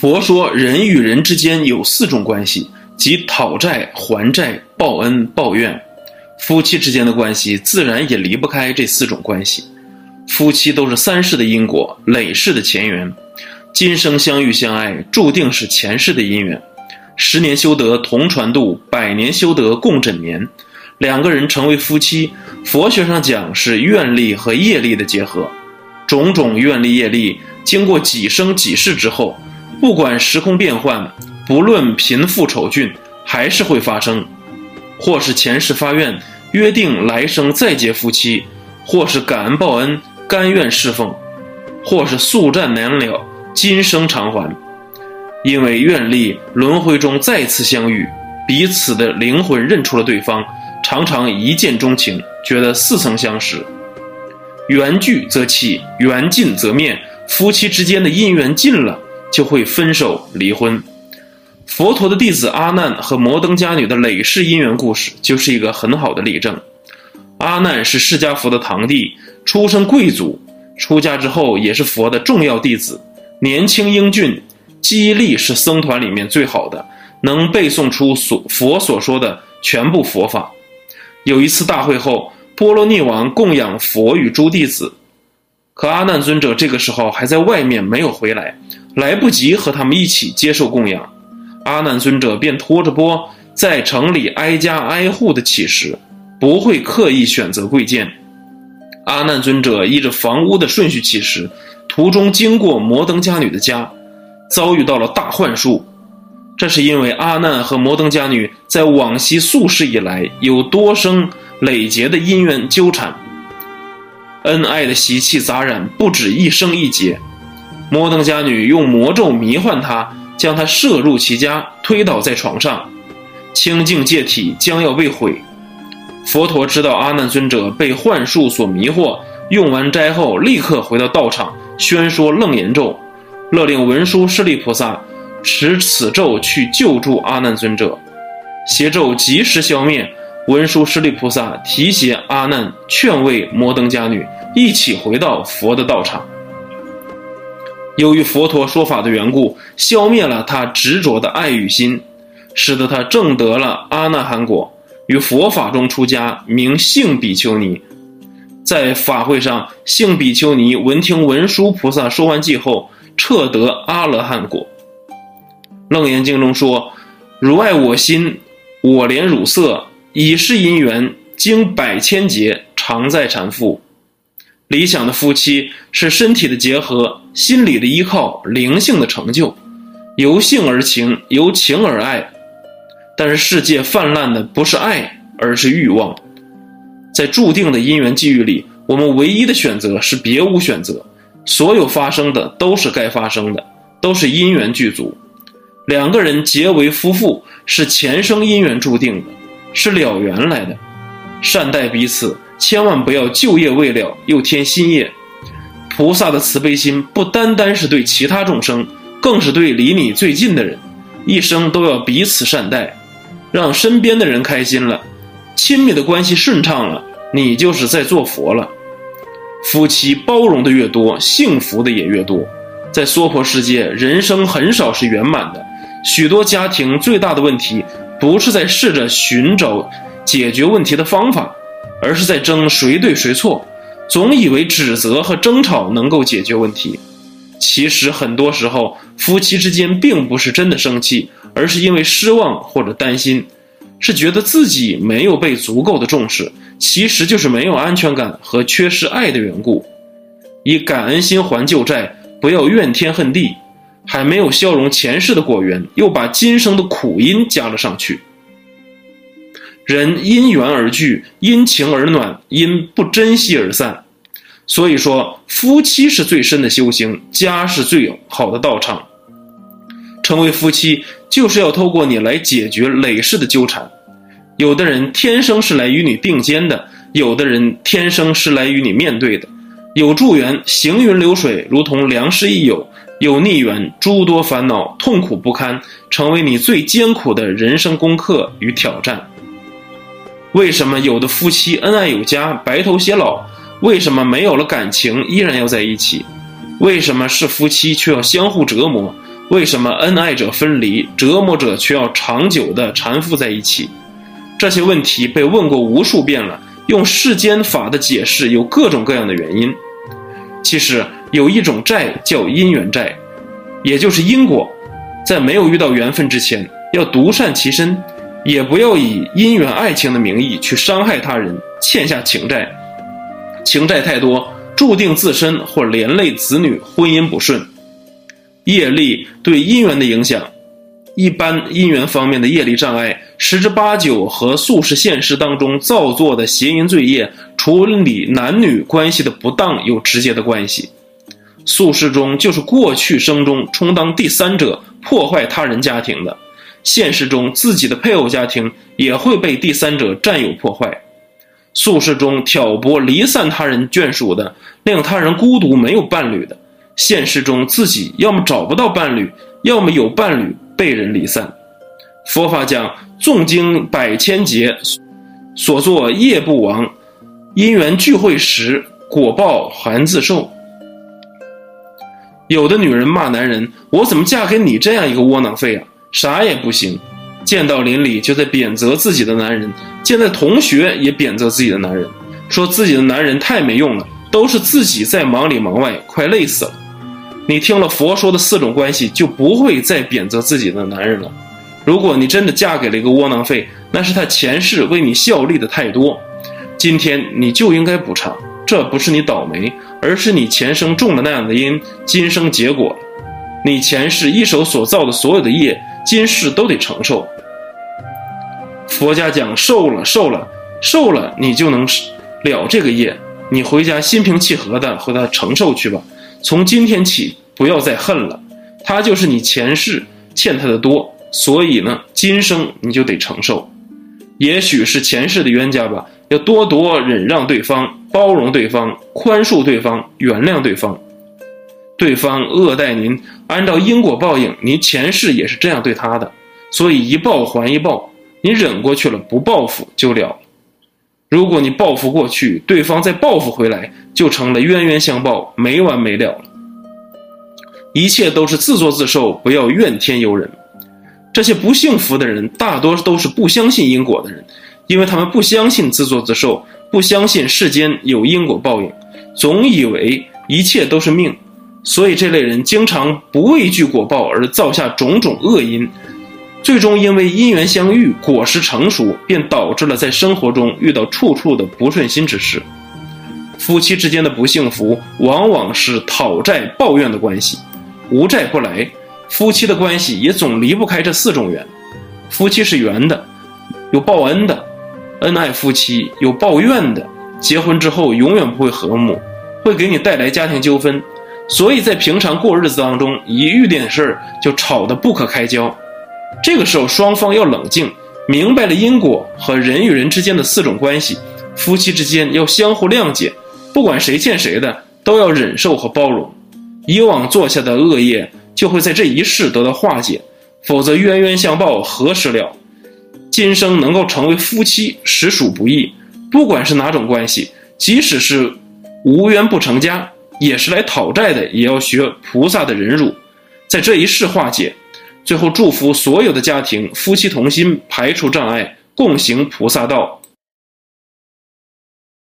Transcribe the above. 佛说人与人之间有四种关系，即讨债、还债、报恩、报怨。夫妻之间的关系自然也离不开这四种关系。夫妻都是三世的因果，累世的前缘，今生相遇相爱注定是前世的因缘。10年修得同船渡，100年修得共枕眠。两个人成为夫妻，佛学上讲是愿力和业力的结合，种种愿力业力经过几生几世之后，不管时空变幻，不论贫富丑俊，还是会发生。或是前世发愿约定来生再结夫妻，或是感恩报恩甘愿侍奉，或是宿债难了今生偿还。因为愿力轮回中再次相遇，彼此的灵魂认出了对方，常常一见钟情，觉得似曾相识。缘聚则起，缘尽则灭，夫妻之间的因缘尽了就会分手离婚。佛陀的弟子阿难和摩登伽女的累世姻缘故事就是一个很好的例证。阿难是释迦佛的堂弟，出身贵族，出家之后也是佛的重要弟子，年轻英俊，记忆力是僧团里面最好的，能背诵出佛所说的全部佛法。有一次大会后，波罗匿王供养佛与诸弟子，可阿难尊者这个时候还在外面没有回来，来不及和他们一起接受供养。阿难尊者便拖着钵在城里挨家挨户的乞食，不会刻意选择贵贱。阿难尊者依着房屋的顺序乞食，途中经过摩登伽女的家，遭遇到了大幻术。这是因为阿难和摩登伽女在往昔宿世以来有多生累劫的因缘纠缠，恩爱的习气杂染不止一生一劫。摩登伽女用魔咒迷幻他，将他摄入其家，推倒在床上，清净戒体将要被毁。佛陀知道阿难尊者被幻术所迷惑，用完斋后立刻回到道场，宣说楞严咒，勒令文殊师利菩萨持此咒去救助阿难尊者。邪咒及时消灭，文殊师利菩萨提携阿难，劝慰摩登伽女一起回到佛的道场。由于佛陀说法的缘故，消灭了他执着的爱与心，使得他证得了阿那含果，于佛法中出家，名性比丘尼。在法会上，性比丘尼闻听文殊菩萨说完偈后，彻得阿罗汉果。楞严经中说，汝爱我心，我怜汝色，以是因缘，经100千劫，常在缠缚。理想的夫妻是身体的结合，心理的依靠，灵性的成就，由性而情，由情而爱。但是世界泛滥的不是爱，而是欲望。在注定的因缘际遇里，我们唯一的选择是别无选择，所有发生的都是该发生的，都是因缘具足。两个人结为夫妇是前生因缘注定的，是了缘来的。善待彼此，千万不要旧业未了又添新业。菩萨的慈悲心不单单是对其他众生，更是对离你最近的人，一生都要彼此善待，让身边的人开心了，亲密的关系顺畅了，你就是在做佛了。夫妻包容的越多，幸福的也越多。在娑婆世界，人生很少是圆满的，许多家庭最大的问题不是在试着寻找解决问题的方法，而是在争谁对谁错，总以为指责和争吵能够解决问题。其实很多时候，夫妻之间并不是真的生气，而是因为失望或者担心，是觉得自己没有被足够的重视，其实就是没有安全感和缺失爱的缘故。以感恩心还旧债，不要怨天恨地，还没有消融前世的果缘，又把今生的苦因加了上去。人因缘而聚，因情而暖，因不珍惜而散。所以说，夫妻是最深的修行，家是最好的道场。成为夫妻就是要透过你来解决累世的纠缠。有的人天生是来与你并肩的，有的人天生是来与你面对的。有助缘行云流水，如同良师益友；有逆缘诸多烦恼，痛苦不堪，成为你最艰苦的人生功课与挑战。为什么有的夫妻恩爱有加，白头偕老？为什么没有了感情依然要在一起？为什么是夫妻却要相互折磨？为什么恩爱者分离，折磨者却要长久地缠缚在一起？这些问题被问过无数遍了，用世间法的解释有各种各样的原因。其实有一种债叫因缘债，也就是因果，在没有遇到缘分之前，要独善其身，也不要以因缘爱情的名义去伤害他人，欠下情债。情债太多，注定自身或连累子女婚姻不顺。业力对因缘的影响，一般因缘方面的业力障碍，十之八九和宿世现实当中造作的邪淫罪业、处理男女关系的不当有直接的关系。宿世中就是过去生中充当第三者破坏他人家庭的，现实中自己的配偶家庭也会被第三者占有破坏。宿世中挑拨离散他人眷属的，令他人孤独没有伴侣的，现实中自己要么找不到伴侣，要么有伴侣被人离散。佛法讲纵经百千劫，所作业不亡，因缘聚会时，果报还自受。有的女人骂男人，我怎么嫁给你这样一个窝囊废啊，啥也不行。见到邻里就在贬责自己的男人，见到同学也贬责自己的男人，说自己的男人太没用了，都是自己在忙里忙外，快累死了。你听了佛说的四种关系，就不会再贬责自己的男人了。如果你真的嫁给了一个窝囊废，那是他前世为你效力的太多，今天你就应该补偿，这不是你倒霉，而是你前生种了那样的因，今生结果了。你前世一手所造的所有的业，今世都得承受。佛家讲受了你就能了这个业，你回家心平气和的和他承受去吧。从今天起不要再恨了，他就是你前世欠他的多，所以呢今生你就得承受。也许是前世的冤家吧，要多多忍让对方，包容对方，宽恕对方，原谅对方。对方恶待您，按照因果报应，您前世也是这样对他的，所以一报还一报，你忍过去了，不报复就了。如果你报复过去，对方再报复回来，就成了冤冤相报，没完没了了。一切都是自作自受，不要怨天尤人。这些不幸福的人大多都是不相信因果的人，因为他们不相信自作自受，不相信世间有因果报应，总以为一切都是命，所以这类人经常不畏惧果报而造下种种恶因，最终因为因缘相遇，果实成熟，便导致了在生活中遇到处处的不顺心之事。夫妻之间的不幸福往往是讨债抱怨的关系，无债不来，夫妻的关系也总离不开这四种缘。夫妻是缘的，有报恩的，恩爱夫妻有抱怨的，结婚之后永远不会和睦，会给你带来家庭纠纷，所以在平常过日子当中，一遇点事儿就吵得不可开交。这个时候双方要冷静，明白了因果和人与人之间的四种关系，夫妻之间要相互谅解，不管谁欠谁的，都要忍受和包容。以往做下的恶业就会在这一世得到化解，否则冤冤相报何时了？今生能够成为夫妻实属不易，不管是哪种关系，即使是无缘不成家，也是来讨债的，也要学菩萨的忍辱，在这一世化解。最后祝福所有的家庭夫妻同心，排除障碍，共行菩萨道。